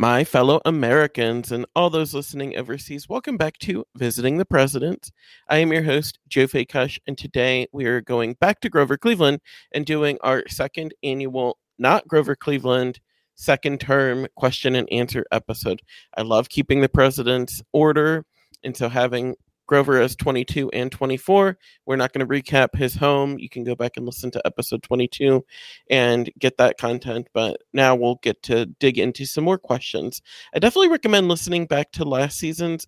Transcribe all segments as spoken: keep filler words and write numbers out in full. My fellow Americans and all those listening overseas, welcome back to Visiting the Presidents. I am your host, Joe Fay Kush, and today we are going back to Grover Cleveland and doing our second annual Not Grover Cleveland second term question and answer episode. I love keeping the president's order, and so having Grover as twenty-two and twenty-four. We're not going to recap his home. You can go back and listen to episode twenty-two and get that content, but now we'll get to dig into some more questions. I definitely recommend listening back to last season's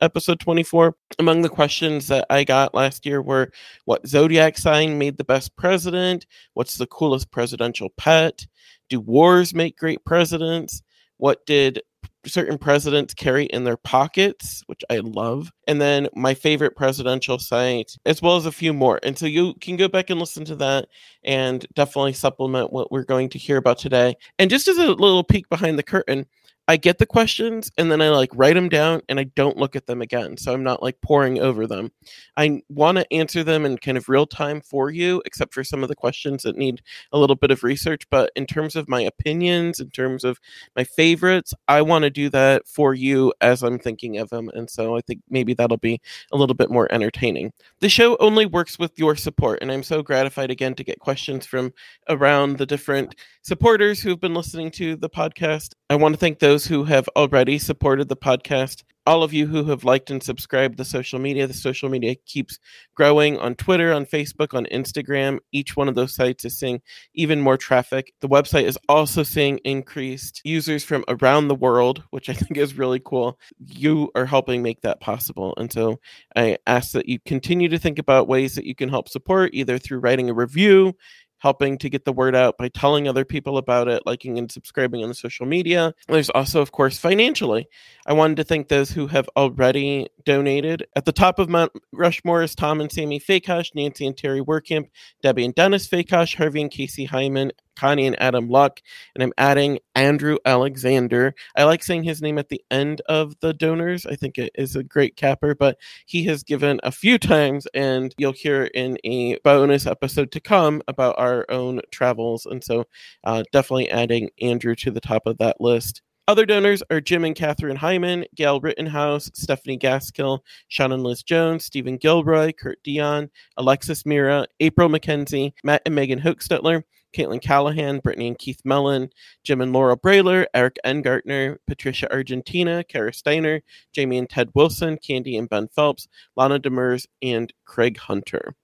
episode twenty-four. Among the questions that I got last year were, what zodiac sign made the best president? What's the coolest presidential pet? Do wars make great presidents? What did certain presidents carry in their pockets, which I love, and then my favorite presidential site, as well as a few more. And so you can go back and listen to that and definitely supplement what we're going to hear about today. And just as a little peek behind the curtain, I get the questions and then I like write them down and I don't look at them again. So I'm not like poring over them. I want to answer them in kind of real time for you, except for some of the questions that need a little bit of research. But in terms of my opinions, in terms of my favorites, I want to do that for you as I'm thinking of them. And so I think maybe that'll be a little bit more entertaining. The show only works with your support. And I'm so gratified again to get questions from around the different supporters who've been listening to the podcast. I want to thank those who have already supported the podcast, all of you who have liked and subscribed the social media. The social media keeps growing on Twitter, on Facebook, on Instagram. Each one of those sites is seeing even more traffic. The website is also seeing increased users from around the world, which I think is really cool. You are helping make that possible. And so I ask that you continue to think about ways that you can help support, either through writing a review, helping to get the word out by telling other people about it, liking and subscribing on the social media. There's also, of course, financially. I wanted to thank those who have already donated. At the top of Mount Rushmore is Tom and Sammy Fekosh, Nancy and Terry Werkamp, Debbie and Dennis Fekosh, Harvey and Casey Hyman, Connie and Adam Luck, and I'm adding Andrew Alexander. I like saying his name at the end of the donors. I think it is a great capper, but he has given a few times, and you'll hear in a bonus episode to come about our own travels. And so uh, definitely adding Andrew to the top of that list. Other donors are Jim and Catherine Hyman, Gail Rittenhouse, Stephanie Gaskill, Sean and Liz Jones, Stephen Gilroy, Kurt Dion, Alexis Mira, April McKenzie, Matt and Megan Hoekstetler, Caitlin Callahan, Brittany and Keith Mellon, Jim and Laura Braylor, Eric Engartner, Patricia Argentina, Kara Steiner, Jamie and Ted Wilson, Candy and Ben Phelps, Lana Demers, and Craig Hunter.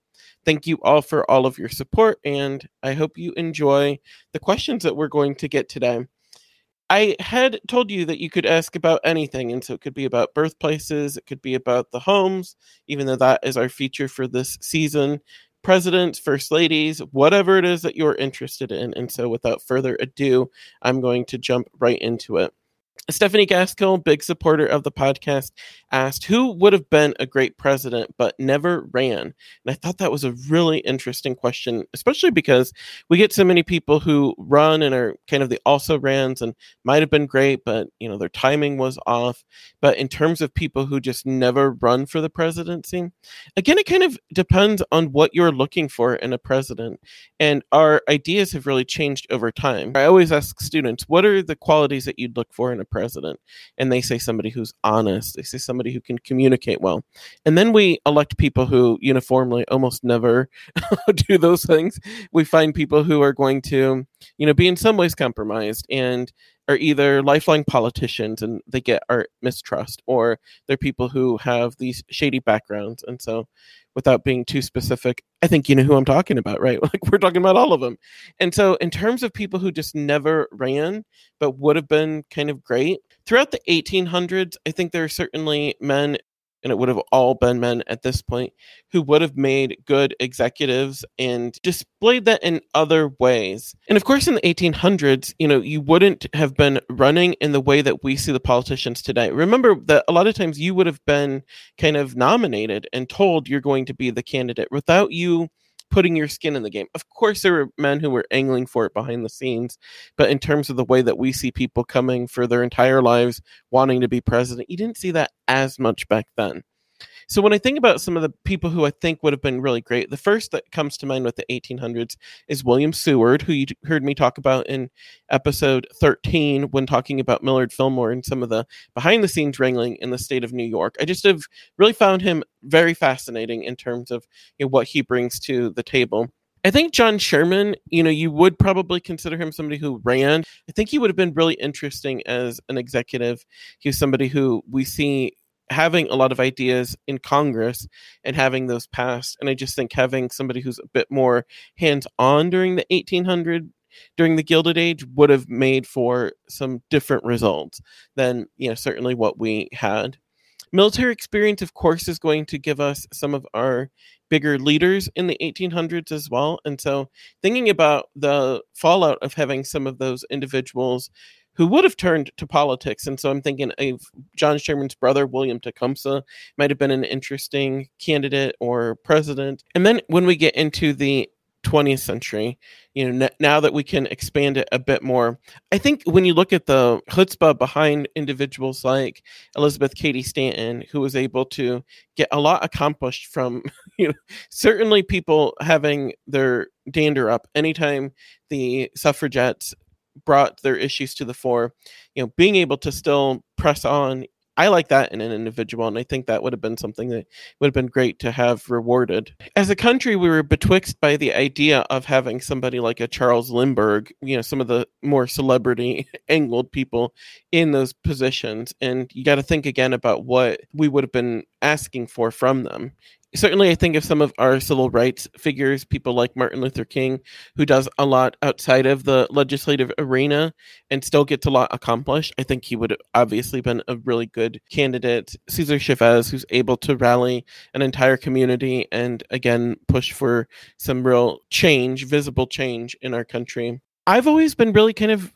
Thank you all for all of your support, and I hope you enjoy the questions that we're going to get today. I had told you that you could ask about anything, and so it could be about birthplaces, it could be about the homes, even though that is our feature for this season, presidents, first ladies, whatever it is that you're interested in. And so without further ado, I'm going to jump right into it. Stephanie Gaskill, big supporter of the podcast, asked, who would have been a great president but never ran? And I thought that was a really interesting question, especially because we get so many people who run and are kind of the also-rans and might have been great, but you know their timing was off. But in terms of people who just never run for the presidency, again, it kind of depends on what you're looking for in a president. And our ideas have really changed over time. I always ask students, what are the qualities that you'd look for in a president? And they say somebody who's honest. They say somebody who can communicate well. And then we elect people who uniformly almost never do those things. We find people who are going to, you know, be in some ways compromised and are either lifelong politicians and they get our mistrust, or they're people who have these shady backgrounds. And so without being too specific, I think you know who I'm talking about, right? Like we're talking about all of them. And so in terms of people who just never ran, but would have been kind of great, throughout the eighteen hundreds, I think there are certainly men, and it would have all been men at this point, who would have made good executives and displayed that in other ways. And of course, in the eighteen hundreds, you know, you wouldn't have been running in the way that we see the politicians today. Remember that a lot of times you would have been kind of nominated and told you're going to be the candidate without you putting your skin in the game. Of course, there were men who were angling for it behind the scenes, but in terms of the way that we see people coming for their entire lives wanting to be president, you didn't see that as much back then. So when I think about some of the people who I think would have been really great, the first that comes to mind with the eighteen hundreds is William Seward, who you heard me talk about in episode thirteen when talking about Millard Fillmore and some of the behind the scenes wrangling in the state of New York. I just have really found him very fascinating in terms of, you know, what he brings to the table. I think John Sherman, you know, you would probably consider him somebody who ran. I think he would have been really interesting as an executive. He was somebody who we see having a lot of ideas in Congress and having those passed. And I just think having somebody who's a bit more hands-on during the eighteen hundred, during the Gilded Age, would have made for some different results than, you know, certainly what we had. Military experience, of course, is going to give us some of our bigger leaders in the eighteen hundreds as well. And so thinking about the fallout of having some of those individuals who would have turned to politics. And so I'm thinking of John Sherman's brother, William Tecumseh, might have been an interesting candidate or president. And then when we get into the twentieth century, you know, n- now that we can expand it a bit more, I think when you look at the chutzpah behind individuals like Elizabeth Cady Stanton, who was able to get a lot accomplished from, you know, certainly people having their dander up anytime the suffragettes brought their issues to the fore, you know, being able to still press on. I like that in an individual, and I think that would have been something that would have been great to have rewarded. As a country, we were betwixt by the idea of having somebody like a Charles Lindbergh, you know, some of the more celebrity angled people in those positions. And you got to think again about what we would have been asking for from them. Certainly, I think of some of our civil rights figures, people like Martin Luther King, who does a lot outside of the legislative arena and still gets a lot accomplished. I think he would have obviously been a really good candidate. Cesar Chavez, who's able to rally an entire community and, again, push for some real change, visible change in our country. I've always been really kind of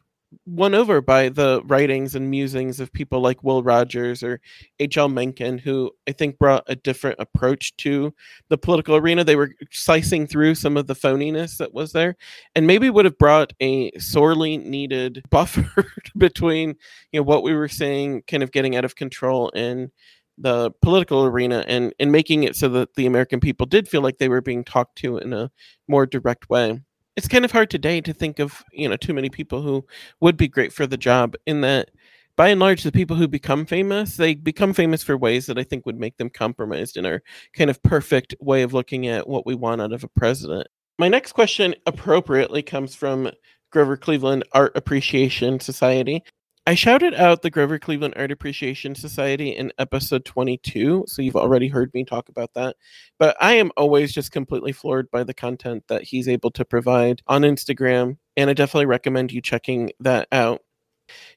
won over by the writings and musings of people like Will Rogers or H L Mencken, who I think brought a different approach to the political arena. They were slicing through some of the phoniness that was there, and maybe would have brought a sorely needed buffer between, you know, what we were seeing kind of getting out of control and the political arena, and, and making it so that the American people did feel like they were being talked to in a more direct way. It's kind of hard today to think of, you know, too many people who would be great for the job, in that, by and large, the people who become famous, they become famous for ways that I think would make them compromised in our kind of perfect way of looking at what we want out of a president. My next question appropriately comes from Grover Cleveland Art Appreciation Society. I shouted out the Grover Cleveland Art Appreciation Society in episode twenty-two, so you've already heard me talk about that. But I am always just completely floored by the content that he's able to provide on Instagram, and I definitely recommend you checking that out.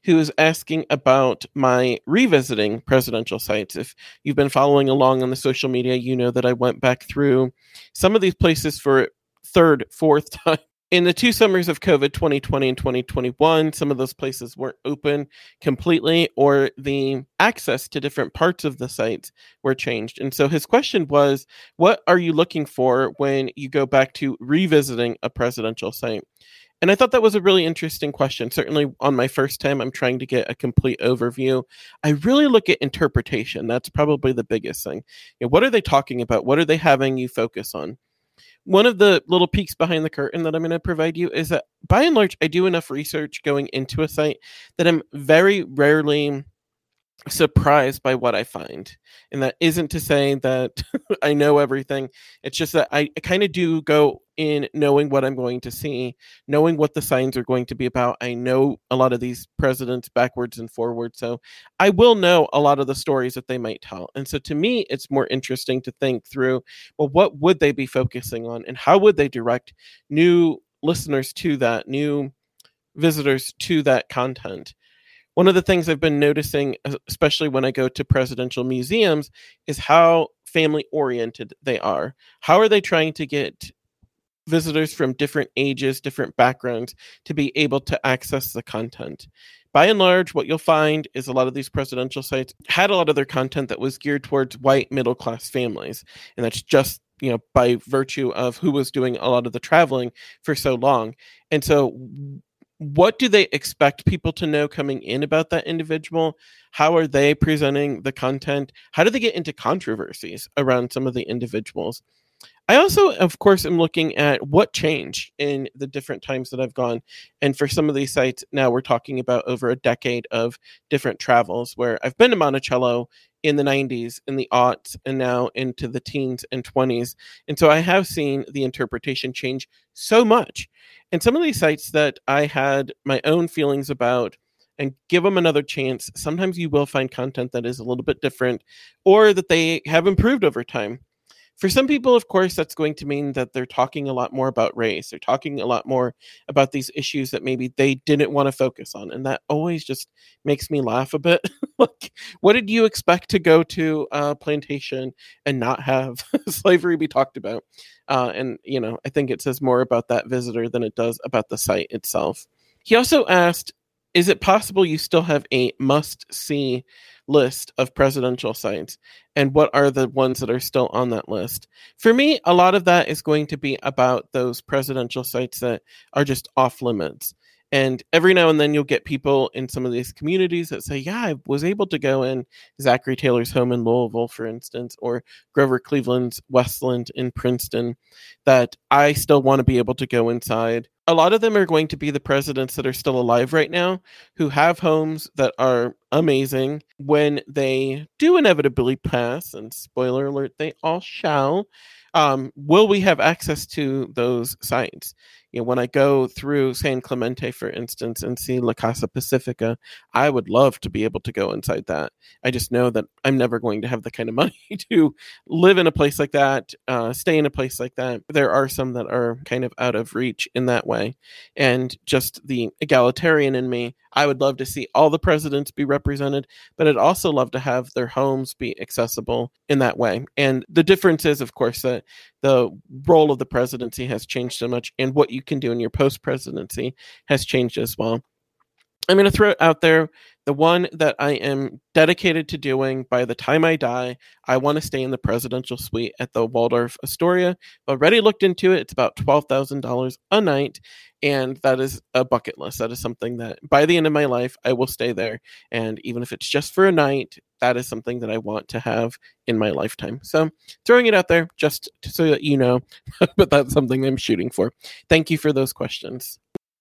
Who is asking about my revisiting presidential sites. If you've been following along on the social media, you know that I went back through some of these places for third, fourth time. In the two summers of COVID, twenty twenty and twenty twenty-one, some of those places weren't open completely, or the access to different parts of the sites were changed. And so his question was, what are you looking for when you go back to revisiting a presidential site? And I thought that was a really interesting question. Certainly on my first time, I'm trying to get a complete overview. I really look at interpretation. That's probably the biggest thing. You know, what are they talking about? What are they having you focus on? One of the little peeks behind the curtain that I'm going to provide you is that, by and large, I do enough research going into a site that I'm very rarely surprised by what I find. And that isn't to say that I know everything. It's just that I kind of do go in knowing what I'm going to see, knowing what the signs are going to be about. I know a lot of these presidents backwards and forwards, so I will know a lot of the stories that they might tell. And so to me, it's more interesting to think through, well, what would they be focusing on, and how would they direct new listeners to that, new visitors to that content? One of the things I've been noticing, especially when I go to presidential museums, is how family-oriented they are. How are they trying to get visitors from different ages, different backgrounds, to be able to access the content? By and large, what you'll find is a lot of these presidential sites had a lot of their content that was geared towards white middle-class families. And that's just, you know, by virtue of who was doing a lot of the traveling for so long. And so what do they expect people to know coming in about that individual? How are they presenting the content? How do they get into controversies around some of the individuals? I also, of course, am looking at what changed in the different times that I've gone. And for some of these sites, now we're talking about over a decade of different travels where I've been to Monticello in the nineties, in the aughts, and now into the teens and twenties. And so I have seen the interpretation change so much. And some of these sites that I had my own feelings about, and give them another chance, sometimes you will find content that is a little bit different or that they have improved over time. For some people, of course, that's going to mean that they're talking a lot more about race. They're talking a lot more about these issues that maybe they didn't want to focus on. And that always just makes me laugh a bit. Like, what did you expect to go to a plantation and not have slavery be talked about? Uh, and, you know, I think it says more about that visitor than it does about the site itself. He also asked, is it possible you still have a must-see list of presidential sites, and what are the ones that are still on that list? For me, a lot of that is going to be about those presidential sites that are just off limits. And every now and then you'll get people in some of these communities that say, yeah, I was able to go in Zachary Taylor's home in Louisville, for instance, or Grover Cleveland's Westland in Princeton, that I still want to be able to go inside. A lot of them are going to be the presidents that are still alive right now, who have homes that are amazing. When they do inevitably pass, and spoiler alert, they all shall, um, will we have access to those sites? You know, when I go through San Clemente, for instance, and see La Casa Pacifica, I would love to be able to go inside that. I just know that I'm never going to have the kind of money to live in a place like that, uh, stay in a place like that. There are some that are kind of out of reach in that way. And just the egalitarian in me, I would love to see all the presidents be represented, but I'd also love to have their homes be accessible in that way. And the difference is, of course, that the role of the presidency has changed so much, and what you can do in your post-presidency has changed as well. I'm going to throw it out there. The one that I am dedicated to doing by the time I die, I want to stay in the presidential suite at the Waldorf Astoria. Already looked into it. It's about twelve thousand dollars a night. And that is a bucket list. That is something that by the end of my life, I will stay there. And even if it's just for a night, that is something that I want to have in my lifetime. So throwing it out there just so that you know, but that's something I'm shooting for. Thank you for those questions.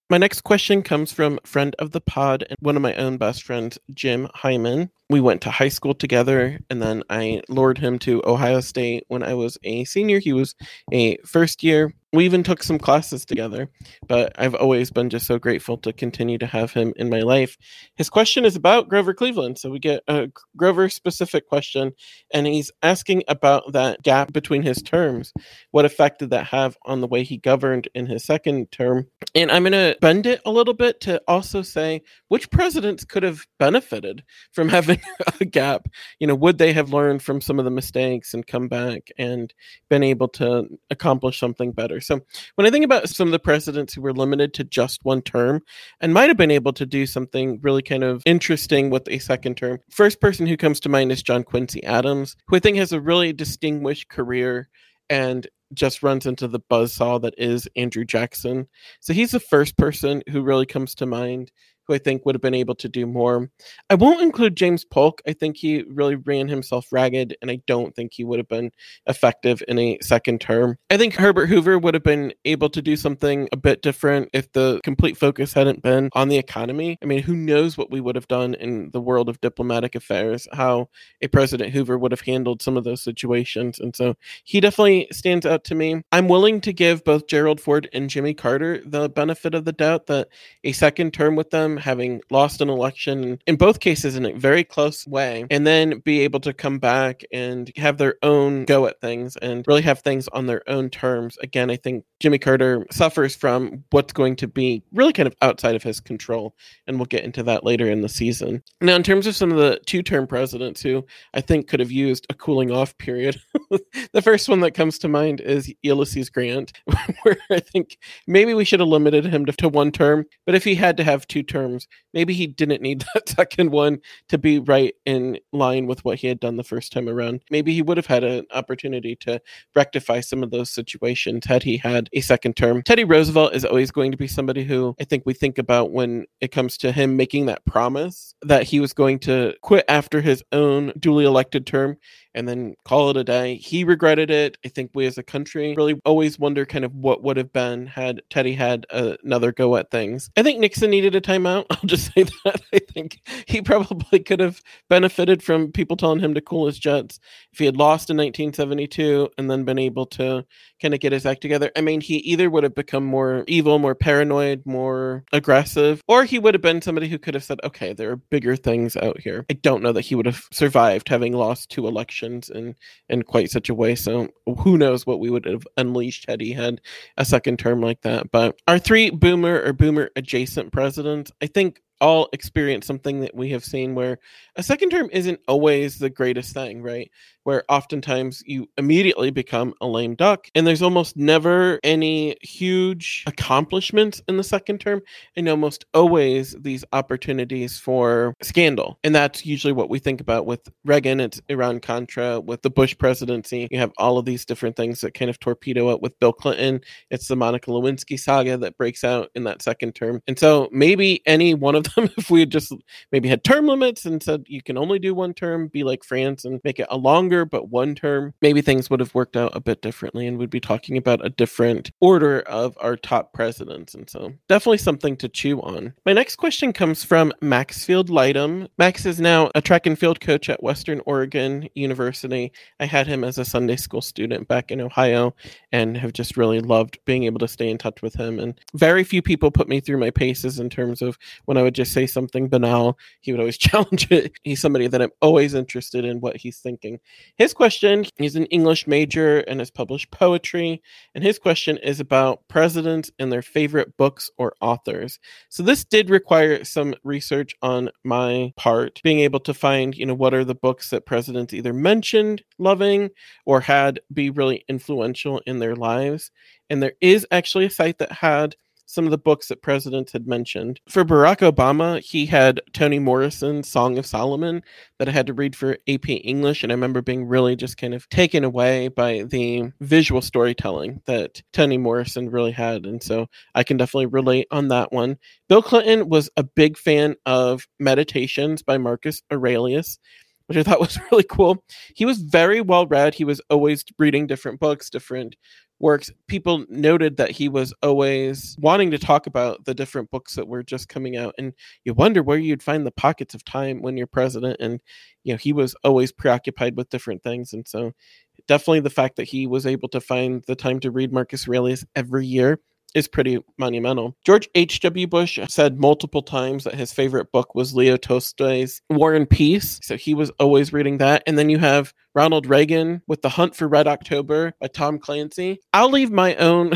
My next question comes from friend of the pod and one of my own best friends, Jim Hyman. We went to high school together, and then I lured him to Ohio State when I was a senior. He was a first year. We even took some classes together, but I've always been just so grateful to continue to have him in my life. His question is about Grover Cleveland. So we get a Grover specific question, and he's asking about that gap between his terms. What effect did that have on the way he governed in his second term? And I'm going to bend it a little bit to also say which presidents could have benefited from having a gap. You know, would they have learned from some of the mistakes and come back and been able to accomplish something better? So when I think about some of the presidents who were limited to just one term and might have been able to do something really kind of interesting with a second term, first person who comes to mind is John Quincy Adams, who I think has a really distinguished career and just runs into the buzzsaw that is Andrew Jackson. So he's the first person who really comes to mind, who I think would have been able to do more. I won't include James Polk. I think he really ran himself ragged, and I don't think he would have been effective in a second term. I think Herbert Hoover would have been able to do something a bit different if the complete focus hadn't been on the economy. I mean, who knows what we would have done in the world of diplomatic affairs, how a President Hoover would have handled some of those situations. And so he definitely stands out to me. I'm willing to give both Gerald Ford and Jimmy Carter the benefit of the doubt that a second term with them, having lost an election, in both cases in a very close way, and then be able to come back and have their own go at things and really have things on their own terms. Again, I think Jimmy Carter suffers from what's going to be really kind of outside of his control, and we'll get into that later in the season. Now, in terms of some of the two-term presidents who I think could have used a cooling off period The first one that comes to mind is Ulysses Grant, where I think maybe we should have limited him to, to one term, but if he had to have two terms, maybe he didn't need that second one to be right in line with what he had done the first time around. Maybe he would have had an opportunity to rectify some of those situations had he had a second term. Teddy Roosevelt is always going to be somebody who I think we think about when it comes to him making that promise that he was going to quit after his own duly elected term and then call it a day. He regretted it. I think we as a country really always wonder kind of what would have been had Teddy had uh, another go at things. I think Nixon needed a timeout. I'll just say that. I think he probably could have benefited from people telling him to cool his jets if he had lost in nineteen seventy-two and then been able to kind of get his act together. I mean, he either would have become more evil, more paranoid, more aggressive, or he would have been somebody who could have said, okay, there are bigger things out here. I don't know that he would have survived having lost two elections in in quite such a way. So who knows what we would have unleashed had he had a second term like that. But our three boomer or boomer adjacent presidents, I think, all experience something that we have seen where a second term isn't always the greatest thing, right? Where oftentimes you immediately become a lame duck and there's almost never any huge accomplishments in the second term and almost always these opportunities for scandal. And that's usually what we think about with Reagan. It's Iran-Contra. With the Bush presidency, you have all of these different things that kind of torpedo it. With Bill Clinton, it's the Monica Lewinsky saga that breaks out in that second term. And so maybe any one of them, if we had just maybe had term limits and said you can only do one term, be like France and make it a longer but one term, maybe things would have worked out a bit differently and we'd be talking about a different order of our top presidents. And so definitely something to chew on. My next question comes from Maxfield Lytum. Max is now a track and field coach at Western Oregon University. I had him as a Sunday school student back in Ohio and have just really loved being able to stay in touch with him. And very few people put me through my paces in terms of when I would just say something banal, he would always challenge it. He's somebody that I'm always interested in what he's thinking. His question, he's an English major and has published poetry, and his question is about presidents and their favorite books or authors. So this did require some research on my part, being able to find, you know, what are the books that presidents either mentioned loving or had be really influential in their lives. And there is actually a site that had some of the books that presidents had mentioned. For Barack Obama, he had Toni Morrison's Song of Solomon that I had to read for A P English. And I remember being really just kind of taken away by the visual storytelling that Toni Morrison really had. And so I can definitely relate on that one. Bill Clinton was a big fan of Meditations by Marcus Aurelius, which I thought was really cool. He was very well read. He was always reading different books, different works. People noted that he was always wanting to talk about the different books that were just coming out, and you wonder where you'd find the pockets of time when you're president. And you know, he was always preoccupied with different things. And so definitely the fact that he was able to find the time to read Marcus Aurelius every year is pretty monumental. George H W Bush said multiple times that his favorite book was Leo Tolstoy's War and Peace. So he was always reading that. And then you have Ronald Reagan with The Hunt for Red October by Tom Clancy. I'll leave my own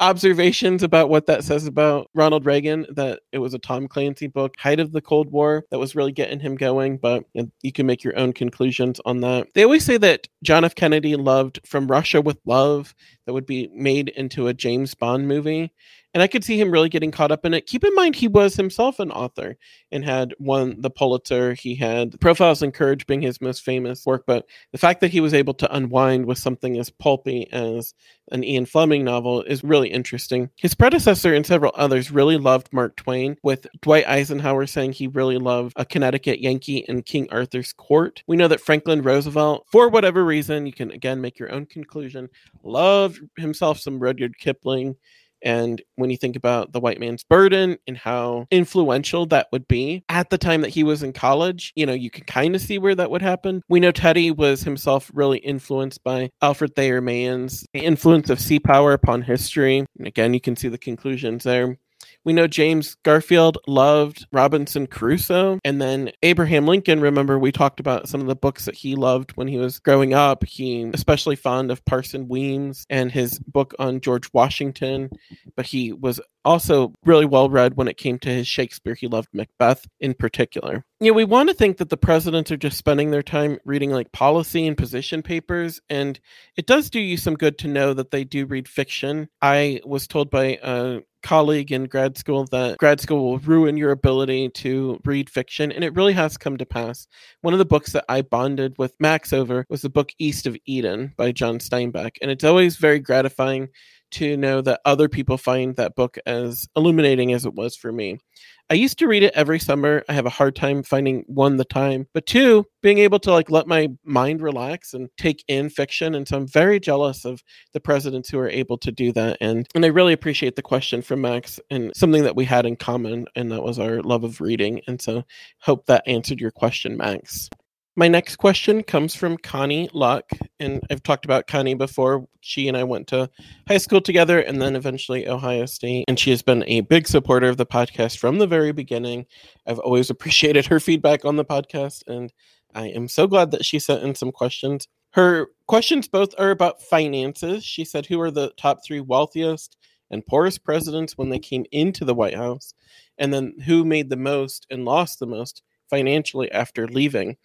observations about what that says about Ronald Reagan, that it was a Tom Clancy book, height of the Cold War, that was really getting him going, but you know, you can make your own conclusions on that. They always say that John F. Kennedy loved From Russia with Love, that would be made into a James Bond movie. And I could see him really getting caught up in it. Keep in mind, he was himself an author and had won the Pulitzer. He had Profiles in Courage being his most famous work. But the fact that he was able to unwind with something as pulpy as an Ian Fleming novel is really interesting. His predecessor and several others really loved Mark Twain, with Dwight Eisenhower saying he really loved A Connecticut Yankee and King Arthur's Court. We know that Franklin Roosevelt, for whatever reason, you can again make your own conclusion, loved himself some Rudyard Kipling. And when you think about The White Man's Burden and how influential that would be at the time that he was in college, you know, you can kind of see where that would happen. We know Teddy was himself really influenced by Alfred Thayer Mann's The Influence of Sea Power Upon History. And again, you can see the conclusions there. We know James Garfield loved Robinson Crusoe. And then Abraham Lincoln, remember we talked about some of the books that he loved when he was growing up. He especially fond of Parson Weems and his book on George Washington, but he was also really well-read when it came to his Shakespeare. He loved Macbeth in particular. You know, we want to think that the presidents are just spending their time reading like policy and position papers, and it does do you some good to know that they do read fiction. I was told by a colleague in grad school that grad school will ruin your ability to read fiction, and it really has come to pass. One of the books that I bonded with Max over was the book East of Eden by John Steinbeck, and it's always very gratifying to know that other people find that book as illuminating as it was for me. I used to read it every summer. I have a hard time finding, one, the time, but two, being able to like let my mind relax and take in fiction. And so I'm very jealous of the presidents who are able to do that. And, and I really appreciate the question from Max, and something that we had in common, and that was our love of reading. And so hope that answered your question, Max. My next question comes from Connie Luck, and I've talked about Connie before. She and I went to high school together and then eventually Ohio State, and she has been a big supporter of the podcast from the very beginning. I've always appreciated her feedback on the podcast, and I am so glad that she sent in some questions. Her questions both are about finances. She said, who are the top three wealthiest and poorest presidents when they came into the White House, and then who made the most and lost the most financially after leaving.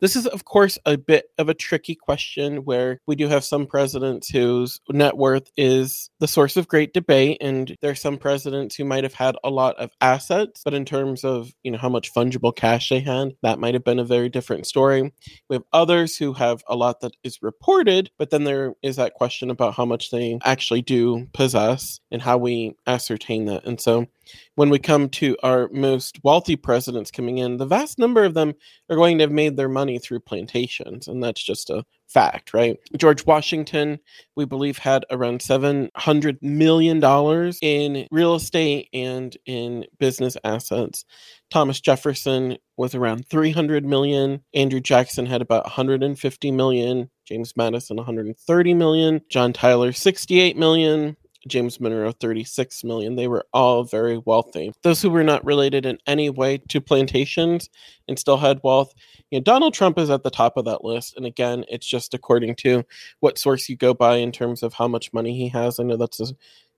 This is, of course, a bit of a tricky question, where we do have some presidents whose net worth is the source of great debate, and there are some presidents who might have had a lot of assets, but in terms of, you know, how much fungible cash they had, that might have been a very different story. We have others who have a lot that is reported, but then there is that question about how much they actually do possess and how we ascertain that. And so when we come to our most wealthy presidents coming in, the vast number of them are going to have made their money through plantations, and that's just a fact, right? George Washington, we believe, had around seven hundred million dollars in real estate and in business assets. Thomas Jefferson was around three hundred million. Andrew Jackson had about one hundred fifty million. James Madison, one hundred thirty million. John Tyler, sixty-eight million. James Monroe, thirty-six million. They were all very wealthy. Those who were not related in any way to plantations and still had wealth, you know, Donald Trump is at the top of that list. And again, it's just according to what source you go by in terms of how much money he has. I know that's a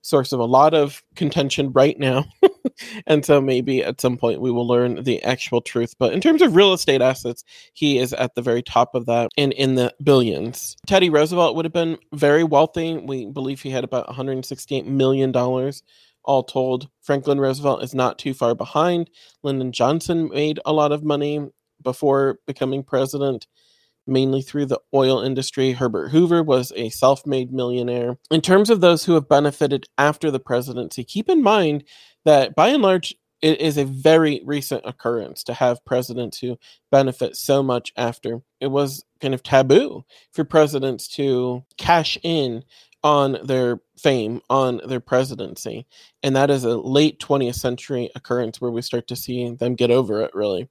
source of a lot of contention right now. And so maybe at some point we will learn the actual truth. But in terms of real estate assets, he is at the very top of that and in the billions. Teddy Roosevelt would have been very wealthy. We believe he had about one hundred sixty-eight million dollars all told. Franklin Roosevelt is not too far behind. Lyndon Johnson made a lot of money before becoming president, mainly through the oil industry. Herbert Hoover was a self-made millionaire. In terms of those who have benefited after the presidency, keep in mind that by and large, it is a very recent occurrence to have presidents who benefit so much after. It was kind of taboo for presidents to cash in on their fame, on their presidency. And that is a late twentieth century occurrence where we start to see them get over it, really.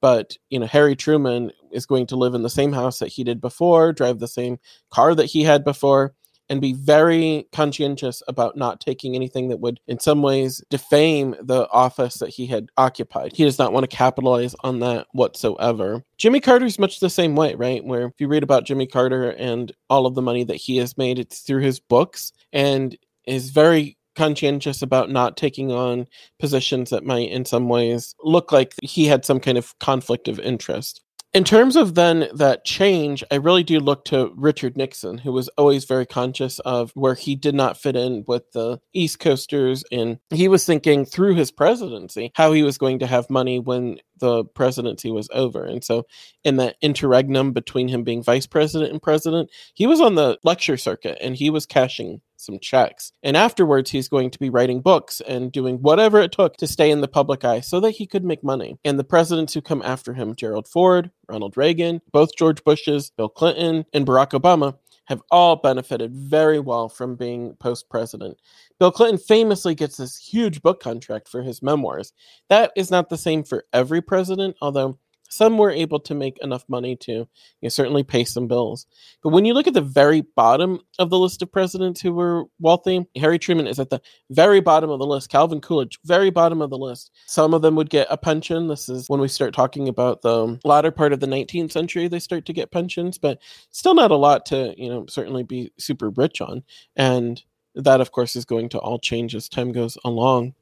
But, you know, Harry Truman is going to live in the same house that he did before, drive the same car that he had before, and be very conscientious about not taking anything that would, in some ways, defame the office that he had occupied. He does not want to capitalize on that whatsoever. Jimmy Carter's much the same way, right? Where if you read about Jimmy Carter and all of the money that he has made, it's through his books, and is very conscientious about not taking on positions that might in some ways look like he had some kind of conflict of interest. In terms of then that change, I really do look to Richard Nixon, who was always very conscious of where he did not fit in with the East Coasters, and he was thinking through his presidency how he was going to have money when the presidency was over. And so in that interregnum between him being vice president and president, he was on the lecture circuit and he was cashing some checks. And afterwards, he's going to be writing books and doing whatever it took to stay in the public eye so that he could make money. And the presidents who come after him, Gerald Ford, Ronald Reagan, both George Bushes, Bill Clinton, and Barack Obama, have all benefited very well from being post-president. Bill Clinton famously gets this huge book contract for his memoirs. That is not the same for every president, although some were able to make enough money to, you know, certainly pay some bills. But when you look at the very bottom of the list of presidents who were wealthy, Harry Truman is at the very bottom of the list. Calvin Coolidge, very bottom of the list. Some of them would get a pension. This is when we start talking about the latter part of the nineteenth century, they start to get pensions, but still not a lot to, you know, certainly be super rich on. And that, of course, is going to all change as time goes along.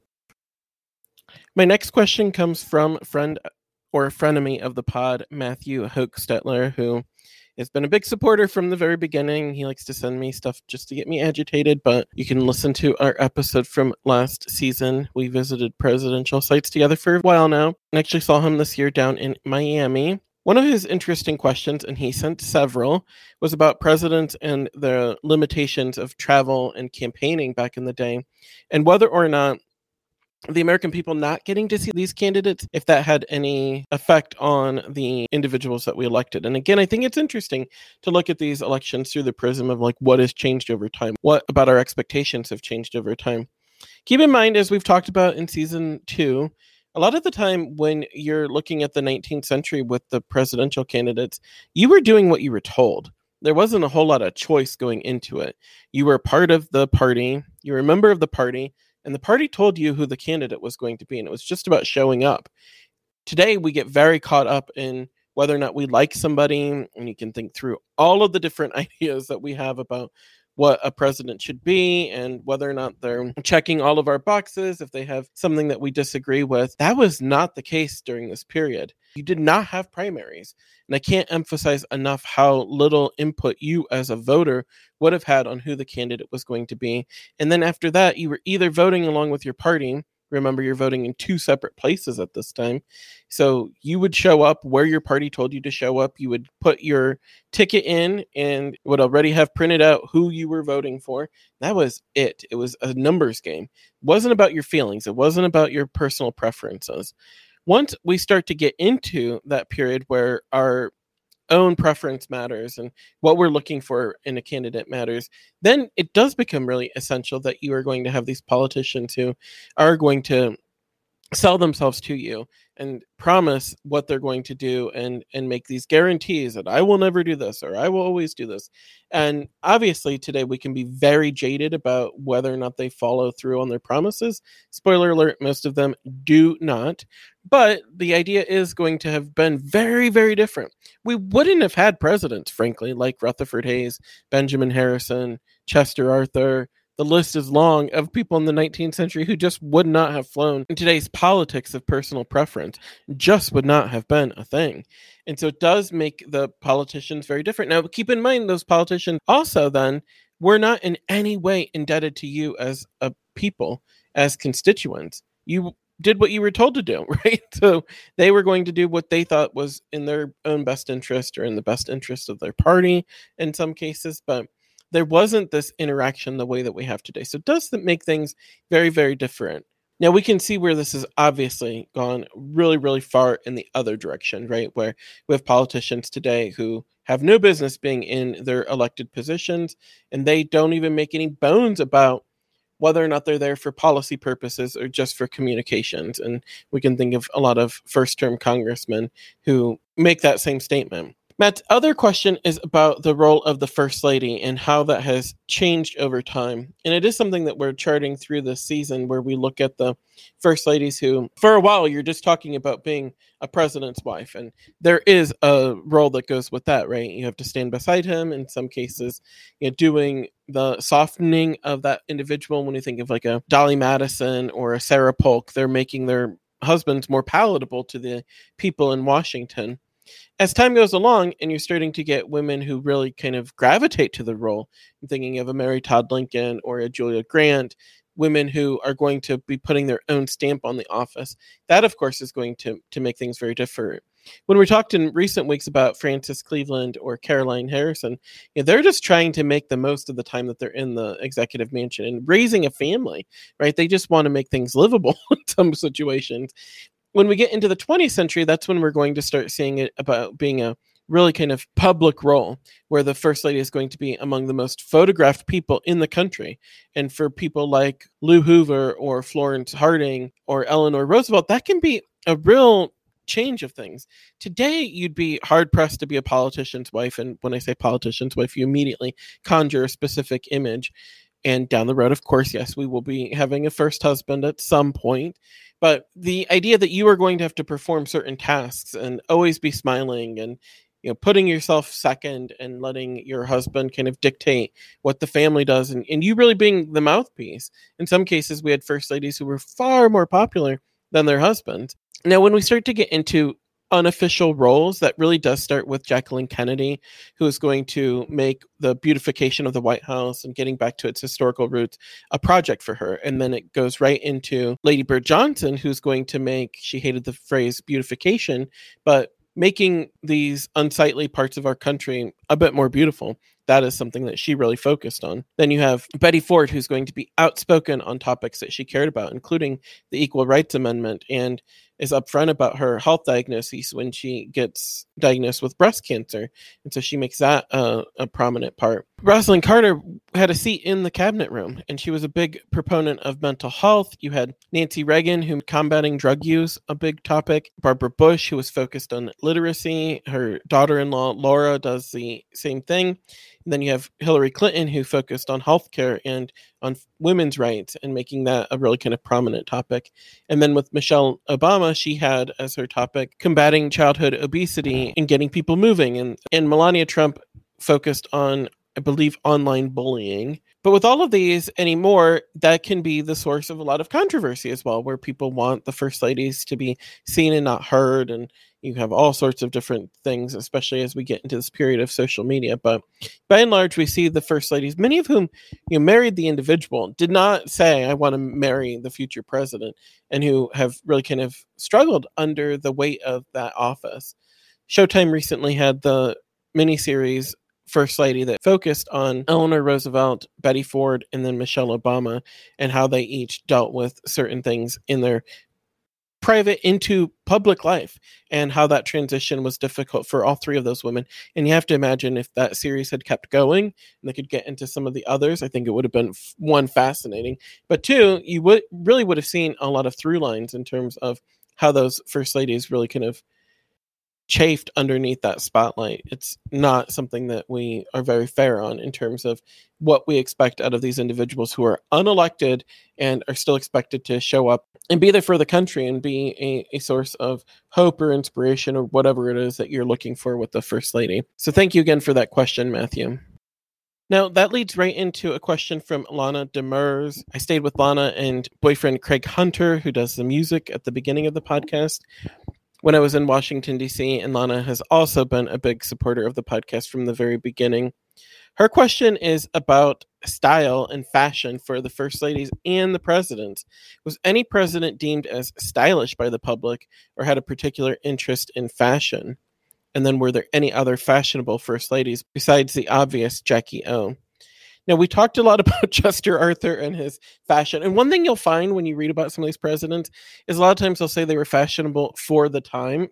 My next question comes from friend or frenemy of the pod, Matthew Hoekstetler, who has been a big supporter from the very beginning. He likes to send me stuff just to get me agitated, but you can listen to our episode from last season. We visited presidential sites together for a while now, and actually saw him this year down in Miami. One of his interesting questions, and he sent several, was about presidents and the limitations of travel and campaigning back in the day, and whether or not the American people not getting to see these candidates, if that had any effect on the individuals that we elected. And again, I think it's interesting to look at these elections through the prism of like what has changed over time, what about our expectations have changed over time. Keep in mind, as we've talked about in season two, a lot of the time when you're looking at the nineteenth century with the presidential candidates, you were doing what you were told. There wasn't a whole lot of choice going into it. You were part of the party, you were a member of the party, and the party told you who the candidate was going to be, and it was just about showing up. Today, we get very caught up in whether or not we like somebody, and you can think through all of the different ideas that we have about what a president should be and whether or not they're checking all of our boxes, if they have something that we disagree with. That was not the case during this period. You did not have primaries, and I can't emphasize enough how little input you as a voter would have had on who the candidate was going to be. And then after that, you were either voting along with your party. Remember, you're voting in two separate places at this time. So you would show up where your party told you to show up. You would put your ticket in and would already have printed out who you were voting for. That was it. It was a numbers game. It wasn't about your feelings. It wasn't about your personal preferences. Once we start to get into that period where our own preference matters and what we're looking for in a candidate matters, then it does become really essential that you are going to have these politicians who are going to sell themselves to you and promise what they're going to do and and make these guarantees that I will never do this or I will always do this. And obviously today we can be very jaded about whether or not they follow through on their promises. Spoiler alert, most of them do not. But the idea is going to have been very, very different. We wouldn't have had presidents, frankly, like Rutherford Hayes, Benjamin Harrison, Chester Arthur. The list is long of people in the nineteenth century who just would not have flown in today's politics of personal preference, just would not have been a thing. And so it does make the politicians very different. Now, keep in mind, those politicians also then were not in any way indebted to you as a people, as constituents. You did what you were told to do, right? So they were going to do what they thought was in their own best interest or in the best interest of their party in some cases, but there wasn't this interaction the way that we have today. So it does make things very, very different. Now we can see where this has obviously gone really, really far in the other direction, right? Where we have politicians today who have no business being in their elected positions, and they don't even make any bones about whether or not they're there for policy purposes or just for communications. And we can think of a lot of first-term congressmen who make that same statement. Matt's other question is about the role of the First Lady and how that has changed over time. And it is something that we're charting through this season where we look at the First Ladies who, for a while, you're just talking about being a president's wife. And there is a role that goes with that, right? You have to stand beside him. In some cases, you know, doing the softening of that individual. When you think of like a Dolly Madison or a Sarah Polk, they're making their husbands more palatable to the people in Washington. As time goes along and you're starting to get women who really kind of gravitate to the role, I'm thinking of a Mary Todd Lincoln or a Julia Grant, women who are going to be putting their own stamp on the office. That, of course, is going to, to make things very different. When we talked in recent weeks about Frances Cleveland or Caroline Harrison, you know, they're just trying to make the most of the time that they're in the executive mansion and raising a family, right? They just want to make things livable in some situations. When we get into the twentieth century, that's when we're going to start seeing it about being a really kind of public role where the First Lady is going to be among the most photographed people in the country. And for people like Lou Hoover or Florence Harding or Eleanor Roosevelt, that can be a real change of things. Today, you'd be hard-pressed to be a politician's wife. And when I say politician's wife, you immediately conjure a specific image. And down the road, of course, yes, we will be having a first husband at some point. But the idea that you are going to have to perform certain tasks and always be smiling and, you know, putting yourself second and letting your husband kind of dictate what the family does, and, and you really being the mouthpiece. In some cases, we had first ladies who were far more popular than their husbands. Now, when we start to get into unofficial roles, that really does start with Jacqueline Kennedy, who is going to make the beautification of the White House and getting back to its historical roots a project for her. And then it goes right into Lady Bird Johnson, who's going to make, she hated the phrase beautification, but making these unsightly parts of our country a bit more beautiful. That is something that she really focused on. Then you have Betty Ford, who's going to be outspoken on topics that she cared about, including the Equal Rights Amendment, and is upfront about her health diagnosis when she gets diagnosed with breast cancer. And so she makes that uh, a prominent part. Rosalind Carter had a seat in the cabinet room, and she was a big proponent of mental health. You had Nancy Reagan, who combating drug use, a big topic. Barbara Bush, who was focused on literacy. Her daughter-in-law, Laura, does the same thing. And then you have Hillary Clinton, who focused on healthcare and on women's rights and making that a really kind of prominent topic. And then with Michelle Obama, she had as her topic combating childhood obesity and getting people moving. And, and Melania Trump focused on, I believe, online bullying. But with all of these and more, that can be the source of a lot of controversy as well, where people want the first ladies to be seen and not heard. And you have all sorts of different things, especially as we get into this period of social media. But by and large, we see the first ladies, many of whom, you know, married the individual, did not say, I want to marry the future president, and who have really kind of struggled under the weight of that office. Showtime recently had the miniseries First Lady that focused on Eleanor Roosevelt, Betty Ford, and then Michelle Obama, and how they each dealt with certain things in their private into public life, and how that transition was difficult for all three of those women. And you have to imagine if that series had kept going and they could get into some of the others, I think it would have been, one, fascinating, but two, you would really would have seen a lot of through lines in terms of how those first ladies really kind of chafed underneath that spotlight. It's not something that we are very fair on in terms of what we expect out of these individuals who are unelected and are still expected to show up and be there for the country and be a, a source of hope or inspiration or whatever it is that you're looking for with the first lady. So thank you again for that question, Matthew. Now, that leads right into a question from Lana Demers. I stayed with Lana and boyfriend Craig Hunter, who does the music at the beginning of the podcast, when I was in Washington, D C, and Lana has also been a big supporter of the podcast from the very beginning. Her question is about style and fashion for the first ladies and the presidents. Was any president deemed as stylish by the public or had a particular interest in fashion? And then were there any other fashionable first ladies besides the obvious Jackie O? Now, we talked a lot about Chester Arthur and his fashion. And one thing you'll find when you read about some of these presidents is a lot of times they'll say they were fashionable for the time,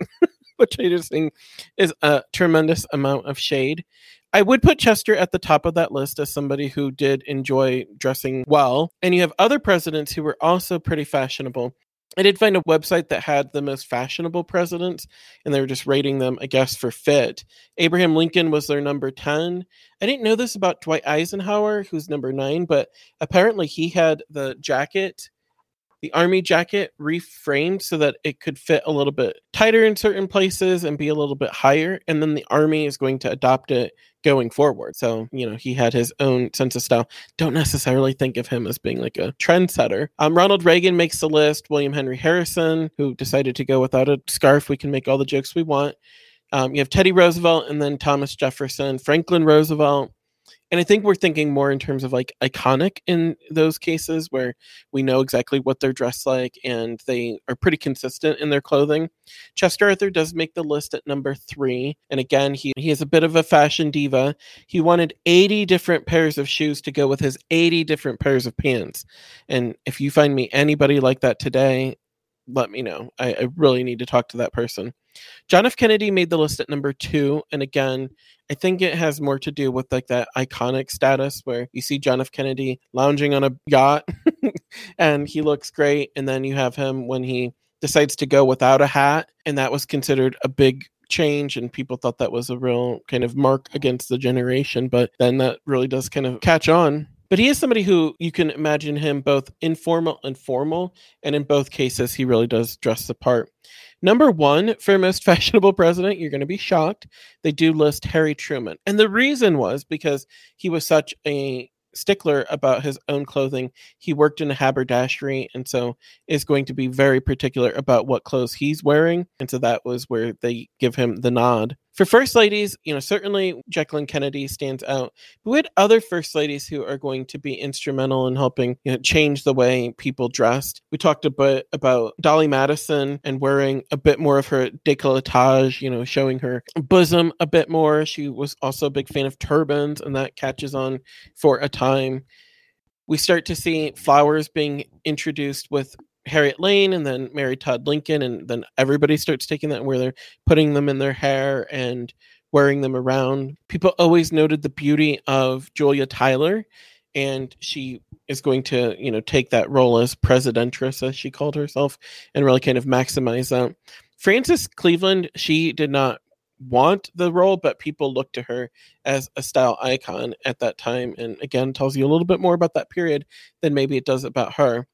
which I just think is a tremendous amount of shade. I would put Chester at the top of that list as somebody who did enjoy dressing well. And you have other presidents who were also pretty fashionable. I did find a website that had the most fashionable presidents, and they were just rating them, I guess, for fit. Abraham Lincoln was their number ten. I didn't know this about Dwight Eisenhower, who's number nine, but apparently he had the jacket, the army jacket, reframed so that it could fit a little bit tighter in certain places and be a little bit higher. And then the army is going to adopt it going forward. So, you know, he had his own sense of style. Don't necessarily think of him as being like a trendsetter. Um, Ronald Reagan makes the list. William Henry Harrison, who decided to go without a scarf. We can make all the jokes we want. Um, you have Teddy Roosevelt and then Thomas Jefferson, Franklin Roosevelt. And I think we're thinking more in terms of like iconic in those cases where we know exactly what they're dressed like and they are pretty consistent in their clothing. Chester Arthur does make the list at number three. And again, he, he is a bit of a fashion diva. He wanted eighty different pairs of shoes to go with his eighty different pairs of pants. And if you find me anybody like that today, let me know. I, I really need to talk to that person. John F. Kennedy made the list at number two. And again, I think it has more to do with like that iconic status where you see John F. Kennedy lounging on a yacht and he looks great. And then you have him when he decides to go without a hat. And that was considered a big change. And people thought that was a real kind of mark against the generation. But then that really does kind of catch on. But he is somebody who you can imagine him both informal and formal. And in both cases, he really does dress the part. Number one for most fashionable president, you're going to be shocked. They do list Harry Truman. And the reason was because he was such a stickler about his own clothing. He worked in a haberdashery, and so is going to be very particular about what clothes he's wearing. And so that was where they give him the nod. For first ladies, you know, certainly Jacqueline Kennedy stands out. But we had other first ladies who are going to be instrumental in helping, you know, change the way people dressed. We talked a bit about Dolly Madison and wearing a bit more of her décolletage, you know, showing her bosom a bit more. She was also a big fan of turbans, and that catches on for a time. We start to see flowers being introduced with Harriet Lane and then Mary Todd Lincoln, and then everybody starts taking that where they're putting them in their hair and wearing them around. People always noted the beauty of Julia Tyler, and she is going to, you know, take that role as presidentress, as she called herself, and really kind of maximize that. Frances Cleveland, she did not want the role, but people looked to her as a style icon at that time, and again tells you a little bit more about that period than maybe it does about her.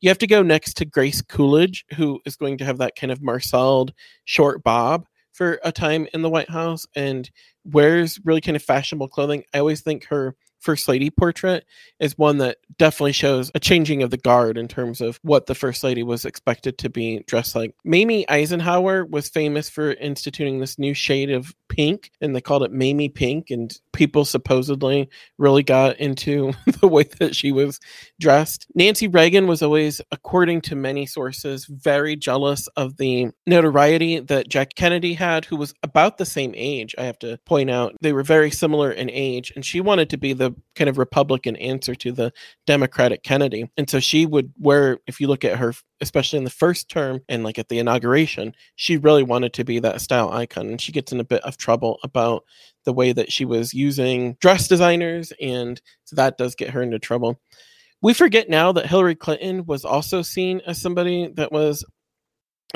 You have to go next to Grace Coolidge, who is going to have that kind of marcelled short bob for a time in the White House and wears really kind of fashionable clothing. I always think her First Lady portrait is one that definitely shows a changing of the guard in terms of what the First Lady was expected to be dressed like. Mamie Eisenhower was famous for instituting this new shade of pink, and they called it Mamie Pink, and people supposedly really got into the way that she was dressed. Nancy Reagan was always, according to many sources, very jealous of the notoriety that Jack Kennedy had, who was about the same age, I have to point out. They were very similar in age, and she wanted to be the kind of Republican answer to the Democratic Kennedy. And so she would wear, if you look at her, especially in the first term and like at the inauguration, she really wanted to be that style icon. And she gets in a bit of trouble about the way that she was using dress designers. And so that does get her into trouble. We forget now that Hillary Clinton was also seen as somebody that was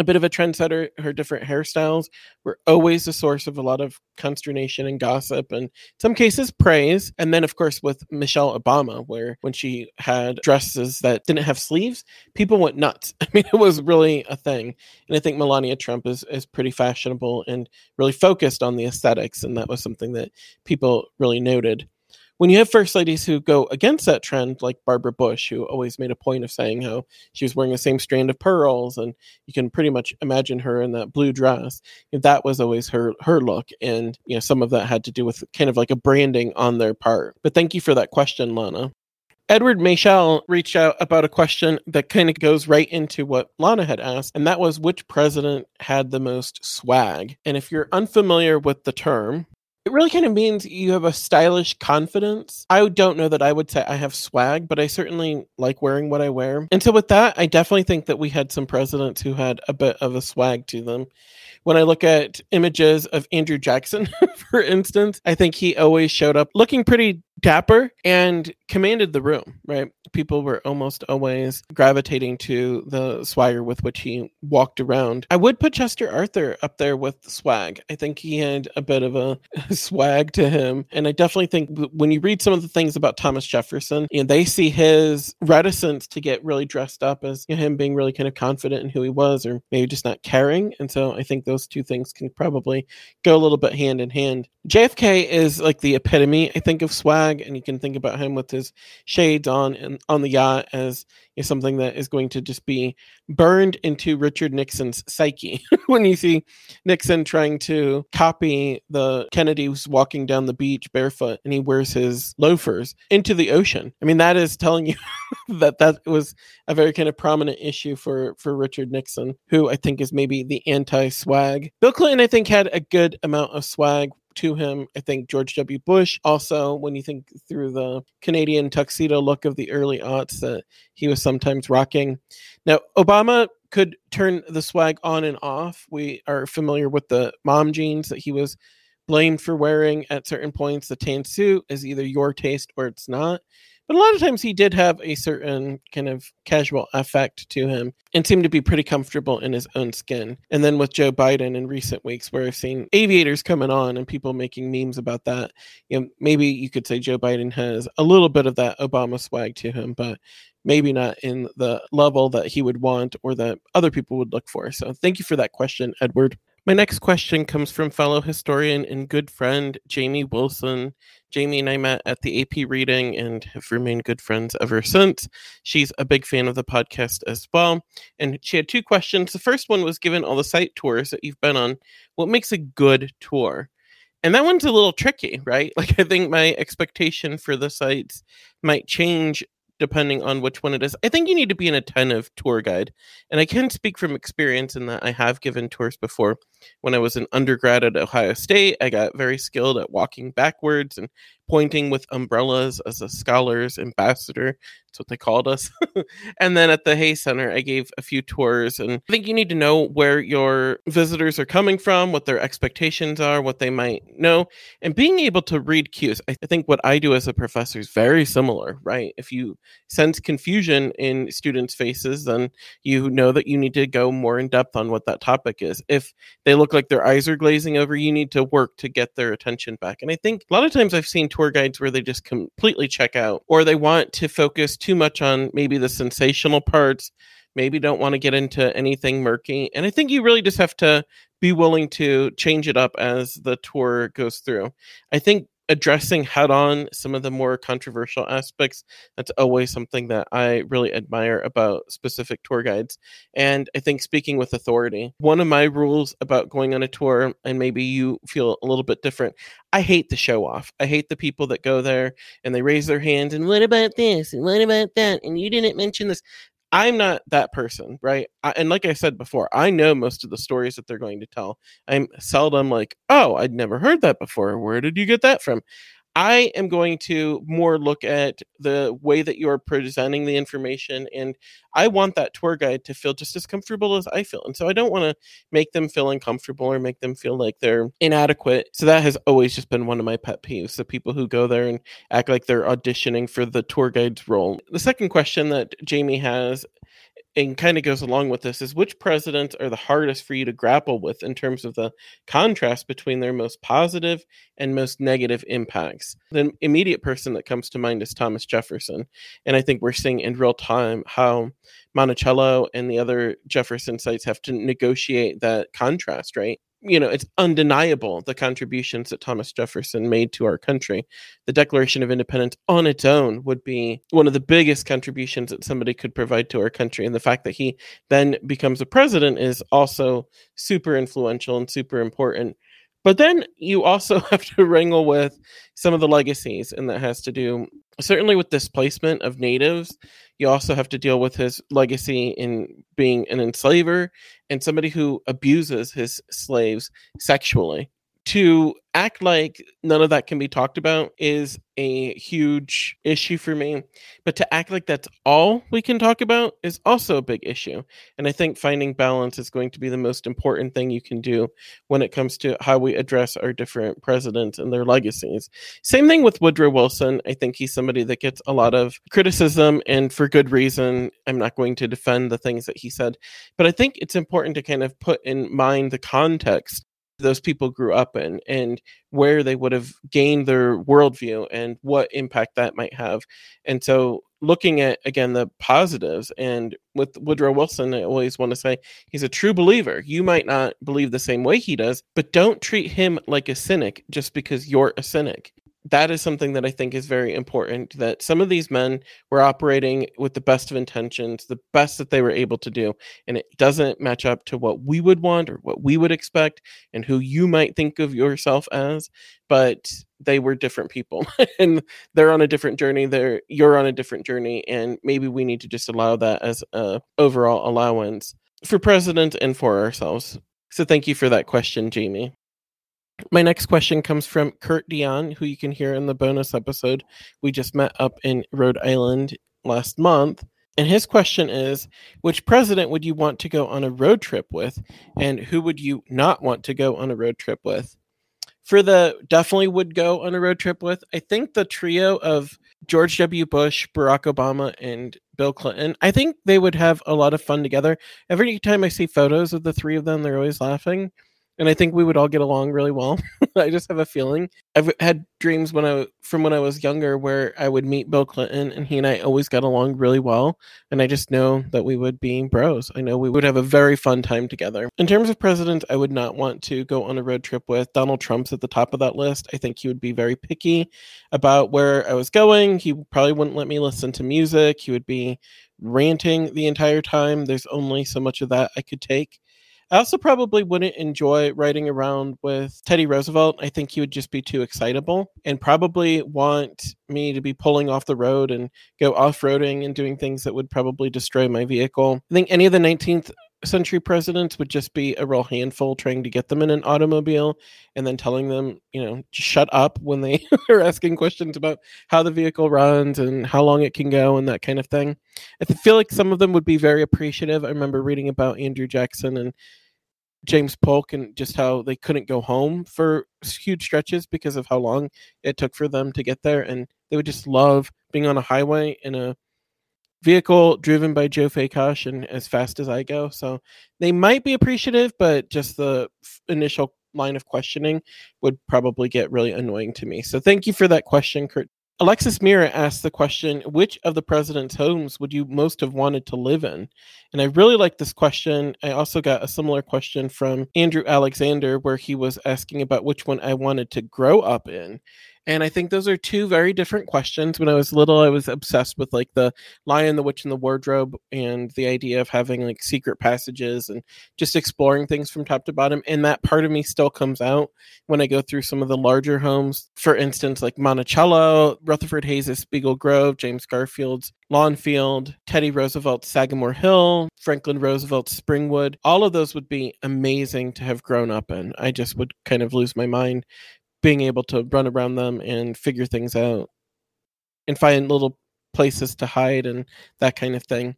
a bit of a trendsetter. Her different hairstyles were always a source of a lot of consternation and gossip, and in some cases praise. And then, of course, with Michelle Obama, where when she had dresses that didn't have sleeves, people went nuts. I mean, it was really a thing. And I think Melania Trump is, is pretty fashionable and really focused on the aesthetics. And that was something that people really noted. When you have first ladies who go against that trend, like Barbara Bush, who always made a point of saying how she was wearing the same strand of pearls, and you can pretty much imagine her in that blue dress. That was always her her look. And, you know, some of that had to do with kind of like a branding on their part. But thank you for that question, Lana. Edward Machell reached out about a question that kind of goes right into what Lana had asked, and that was which president had the most swag? And if you're unfamiliar with the term, it really kind of means you have a stylish confidence. I don't know that I would say I have swag, but I certainly like wearing what I wear. And so with that, I definitely think that we had some presidents who had a bit of a swag to them. When I look at images of Andrew Jackson, for instance, I think he always showed up looking pretty dapper and commanded the room, right? People were almost always gravitating to the swagger with which he walked around. I would put Chester Arthur up there with the swag. I think he had a bit of a swag to him. And I definitely think when you read some of the things about Thomas Jefferson, you know, they see his reticence to get really dressed up as, you know, him being really kind of confident in who he was, or maybe just not caring. And so I think those two things can probably go a little bit hand in hand. J F K is like the epitome, I think, of swag. And you can think about him with his shades on and on the yacht as is something that is going to just be burned into Richard Nixon's psyche. When you see Nixon trying to copy the Kennedys walking down the beach barefoot, and he wears his loafers into the ocean. I mean, that is telling you that that was a very kind of prominent issue for, for Richard Nixon, who I think is maybe the anti-swag. Bill Clinton, I think, had a good amount of swag to him. I think George W. Bush also, when you think through the Canadian tuxedo look of the early aughts that he was sometimes rocking. Now, Obama could turn the swag on and off. We are familiar with the mom jeans that he was blamed for wearing at certain points. The tan suit is either your taste or it's not. But a lot of times he did have a certain kind of casual affect to him and seemed to be pretty comfortable in his own skin. And then with Joe Biden in recent weeks, where I've seen aviators coming on and people making memes about that, you know, maybe you could say Joe Biden has a little bit of that Obama swag to him, but maybe not in the level that he would want or that other people would look for. So thank you for that question, Edward. My next question comes from fellow historian and good friend, Jamie Wilson. Jamie and I met at the A P reading and have remained good friends ever since. She's a big fan of the podcast as well. And she had two questions. The first one was, given all the site tours that you've been on, what makes a good tour? And that one's a little tricky, right? Like, I think my expectation for the sites might change depending on which one it is. I think you need to be an attentive tour guide. And I can speak from experience in that I have given tours before. When I was an undergrad at Ohio State, I got very skilled at walking backwards and pointing with umbrellas as a scholar's ambassador. That's what they called us. And then at the Hay Center, I gave a few tours. And I think you need to know where your visitors are coming from, what their expectations are, what they might know, and being able to read cues. I think what I do as a professor is very similar, right? If you sense confusion in students' faces, then you know that you need to go more in depth on what that topic is. If they look like their eyes are glazing over, you need to work to get their attention back. And I think a lot of times I've seen tour guides where they just completely check out, or they want to focus too much on maybe the sensational parts, maybe don't want to get into anything murky. And I think you really just have to be willing to change it up as the tour goes through. I think addressing head on some of the more controversial aspects, that's always something that I really admire about specific tour guides. And I think speaking with authority, one of my rules about going on a tour, and maybe you feel a little bit different, I hate the show off. I hate the people that go there and they raise their hands and what about this and what about that and you didn't mention this. I'm not that person, right? I, and like I said before, I know most of the stories that they're going to tell. I'm seldom like, oh, I'd never heard that before. Where did you get that from? I am going to more look at the way that you are presenting the information, and I want that tour guide to feel just as comfortable as I feel. And so I don't want to make them feel uncomfortable or make them feel like they're inadequate. So that has always just been one of my pet peeves, the people who go there and act like they're auditioning for the tour guide's role. The second question that Jamie has, and kind of goes along with this, is which presidents are the hardest for you to grapple with in terms of the contrast between their most positive and most negative impacts? The immediate person that comes to mind is Thomas Jefferson. And I think we're seeing in real time how Monticello and the other Jefferson sites have to negotiate that contrast, right? You know, it's undeniable the contributions that Thomas Jefferson made to our country. The Declaration of Independence on its own would be one of the biggest contributions that somebody could provide to our country. And the fact that he then becomes a president is also super influential and super important. But then you also have to wrangle with some of the legacies, and that has to do certainly with displacement of natives. You also have to deal with his legacy in being an enslaver and somebody who abuses his slaves sexually. To act like none of that can be talked about is a huge issue for me, but to act like that's all we can talk about is also a big issue. And I think finding balance is going to be the most important thing you can do when it comes to how we address our different presidents and their legacies. Same thing with Woodrow Wilson. I think he's somebody that gets a lot of criticism, and for good reason. I'm not going to defend the things that he said, but I think it's important to kind of put in mind the context those people grew up in and where they would have gained their worldview and what impact that might have. And so looking at, again, the positives, and with Woodrow Wilson, I always want to say he's a true believer. You might not believe the same way he does, but don't treat him like a cynic just because you're a cynic. That is something that I think is very important, that some of these men were operating with the best of intentions, the best that they were able to do, and it doesn't match up to what we would want or what we would expect and who you might think of yourself as, but they were different people and they're on a different journey. They're, you're on a different journey, and maybe we need to just allow that as an overall allowance for president and for ourselves. So thank you for that question, Jamie. My next question comes from Kurt Dion, who you can hear in the bonus episode. We just met up in Rhode Island last month. And his question is, which president would you want to go on a road trip with? And who would you not want to go on a road trip with? for the definitely would go on a road trip with. I think the trio of George W. Bush, Barack Obama, and Bill Clinton, I think they would have a lot of fun together. Every time I see photos of the three of them, they're always laughing. And I think we would all get along really well. I just have a feeling. I've had dreams when I from when I was younger where I would meet Bill Clinton, and he and I always got along really well. And I just know that we would be bros. I know we would have a very fun time together. In terms of presidents, I would not want to go on a road trip with. Donald Trump's at the top of that list. I think he would be very picky about where I was going. He probably wouldn't let me listen to music. He would be ranting the entire time. There's only so much of that I could take. I also probably wouldn't enjoy riding around with Teddy Roosevelt. I think he would just be too excitable and probably want me to be pulling off the road and go off-roading and doing things that would probably destroy my vehicle. I think any of the nineteenth century presidents would just be a real handful, trying to get them in an automobile and then telling them, you know, shut up when they are asking questions about how the vehicle runs and how long it can go and that kind of thing. I feel like some of them would be very appreciative. I remember reading about Andrew Jackson and James Polk and just how they couldn't go home for huge stretches because of how long it took for them to get there. And they would just love being on a highway in a vehicle driven by Joe Fay Kush and as fast as I go. So they might be appreciative, but just the f- initial line of questioning would probably get really annoying to me. So thank you for that question, Kurt. Alexis Mira asked the question, which of the president's homes would you most have wanted to live in? And I really like this question. I also got a similar question from Andrew Alexander, where he was asking about which one I wanted to grow up in. And I think those are two very different questions. When I was little, I was obsessed with like the Lion, the Witch, and the Wardrobe, and the idea of having like secret passages and just exploring things from top to bottom. And that part of me still comes out when I go through some of the larger homes. For instance, like Monticello, Rutherford Hayes' Spiegel Grove, James Garfield's Lawnfield, Teddy Roosevelt's Sagamore Hill, Franklin Roosevelt's Springwood. All of those would be amazing to have grown up in. I just would kind of lose my mind being able to run around them and figure things out and find little places to hide and that kind of thing.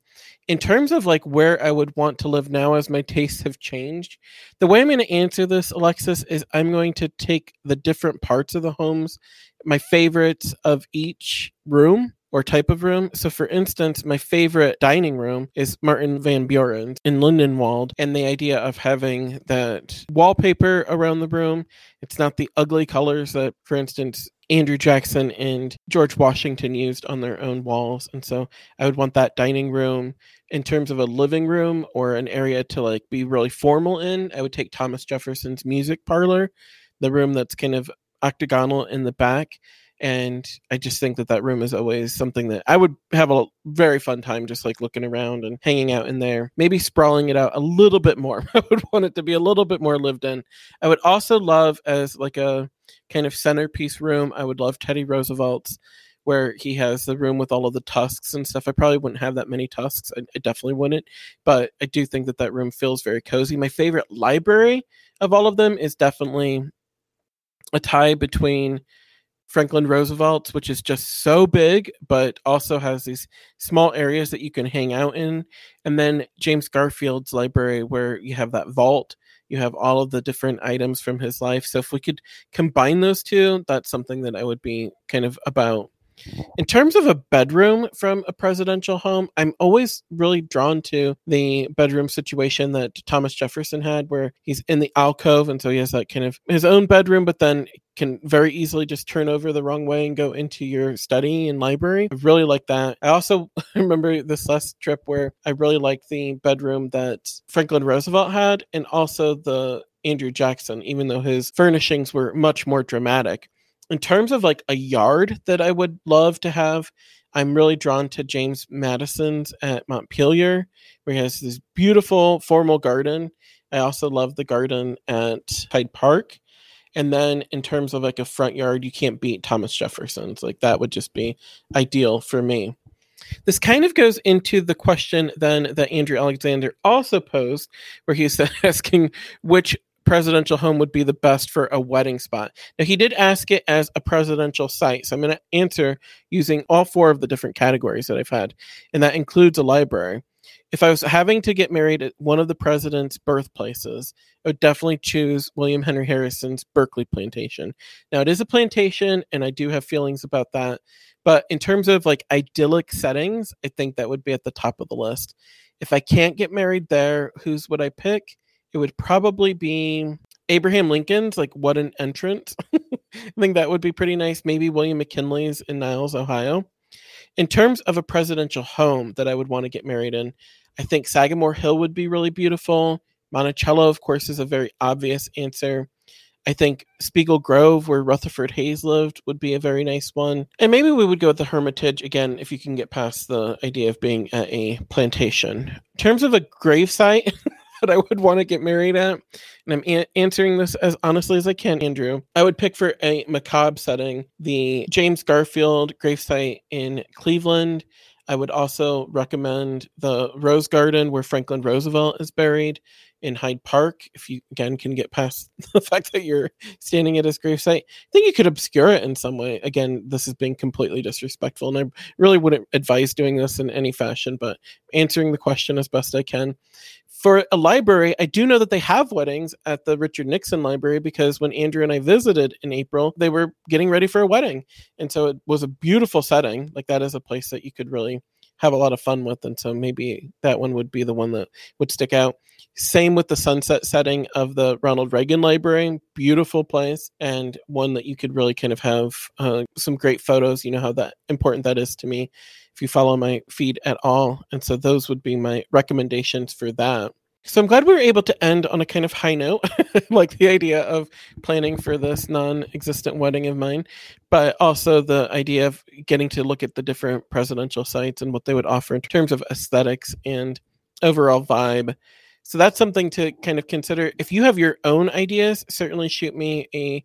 In terms of like where I would want to live now as my tastes have changed, the way I'm going to answer this, Alexis, is I'm going to take the different parts of the homes, my favorites of each room or type of room. So for instance, my favorite dining room is Martin Van Buren's in Lindenwald, and the idea of having that wallpaper around the room. It's not the ugly colors that, for instance, Andrew Jackson and George Washington used on their own walls. And so I would want that dining room. In terms of a living room or an area to like be really formal in, I would take Thomas Jefferson's music parlor, the room that's kind of octagonal in the back. And I just think that that room is always something that I would have a very fun time just like looking around and hanging out in there, maybe sprawling it out a little bit more. I would want it to be a little bit more lived in. I would also love as like a kind of centerpiece room, I would love Teddy Roosevelt's, where he has the room with all of the tusks and stuff. I probably wouldn't have that many tusks. I, I definitely wouldn't. But I do think that that room feels very cozy. My favorite library of all of them is definitely a tie between Franklin Roosevelt's, which is just so big, but also has these small areas that you can hang out in. And then James Garfield's library, where you have that vault, you have all of the different items from his life. So if we could combine those two, that's something that I would be kind of about. In terms of a bedroom from a presidential home, I'm always really drawn to the bedroom situation that Thomas Jefferson had, where he's in the alcove. And so he has that kind of his own bedroom, but then can very easily just turn over the wrong way and go into your study and library. I really like that. I also remember this last trip where I really liked the bedroom that Franklin Roosevelt had, and also the Andrew Jackson, even though his furnishings were much more dramatic. In terms of like a yard that I would love to have, I'm really drawn to James Madison's at Montpelier, where he has this beautiful formal garden. I also love the garden at Hyde Park. And then in terms of like a front yard, you can't beat Thomas Jefferson's. Like that would just be ideal for me. This kind of goes into the question then that Andrew Alexander also posed, where he's asking which presidential home would be the best for a wedding spot. Now, he did ask it as a presidential site, so I'm going to answer using all four of the different categories that I've had, and that includes a library. If I was having to get married at one of the president's birthplaces, I would definitely choose William Henry Harrison's Berkeley plantation. Now, it is a plantation, and I do have feelings about that. But in terms of like idyllic settings, I think that would be at the top of the list. If I can't get married there, whose would I pick? It would probably be Abraham Lincoln's, like, what an entrance. I think that would be pretty nice. Maybe William McKinley's in Niles, Ohio. In terms of a presidential home that I would want to get married in, I think Sagamore Hill would be really beautiful. Monticello, of course, is a very obvious answer. I think Spiegel Grove, where Rutherford Hayes lived, would be a very nice one. And maybe we would go with the Hermitage, again, if you can get past the idea of being at a plantation. In terms of a gravesite that I would want to get married at, and I'm a- answering this as honestly as I can, Andrew, I would pick for a macabre setting the James Garfield gravesite in Cleveland. I would also recommend the Rose Garden where Franklin Roosevelt is buried in Hyde Park, if you, again, can get past the fact that you're standing at his gravesite. I think you could obscure it in some way. Again, this is being completely disrespectful, and I really wouldn't advise doing this in any fashion, but answering the question as best I can. For a library, I do know that they have weddings at the Richard Nixon Library, because when Andrew and I visited in April, they were getting ready for a wedding. And so it was a beautiful setting. Like, that is a place that you could really have a lot of fun with. And so maybe that one would be the one that would stick out. Same with the sunset setting of the Ronald Reagan Library. Beautiful place, and one that you could really kind of have uh, some great photos. You know how that important that is to me if you follow my feed at all. And so those would be my recommendations for that. So I'm glad we were able to end on a kind of high note, like the idea of planning for this non-existent wedding of mine, but also the idea of getting to look at the different presidential sites and what they would offer in terms of aesthetics and overall vibe. So that's something to kind of consider. If you have your own ideas, certainly shoot me a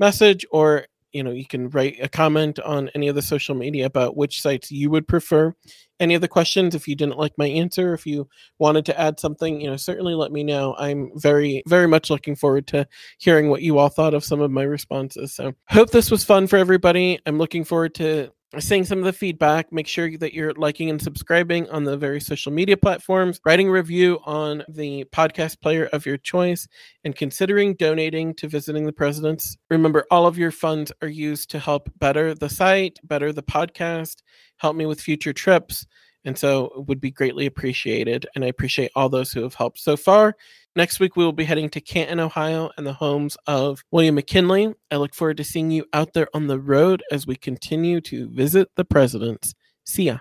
message, or you know, you can write a comment on any of the social media about which sites you would prefer. Any of the questions, if you didn't like my answer, if you wanted to add something, you know, certainly let me know. I'm very, very much looking forward to hearing what you all thought of some of my responses. So hope this was fun for everybody. I'm looking forward to seeing some of the feedback. Make sure that you're liking and subscribing on the various social media platforms, writing a review on the podcast player of your choice, and considering donating to Visiting the Presidents. Remember, all of your funds are used to help better the site, better the podcast, help me with future trips. And so it would be greatly appreciated. And I appreciate all those who have helped so far. Next week, we will be heading to Canton, Ohio, and the homes of William McKinley. I look forward to seeing you out there on the road as we continue to visit the presidents. See ya.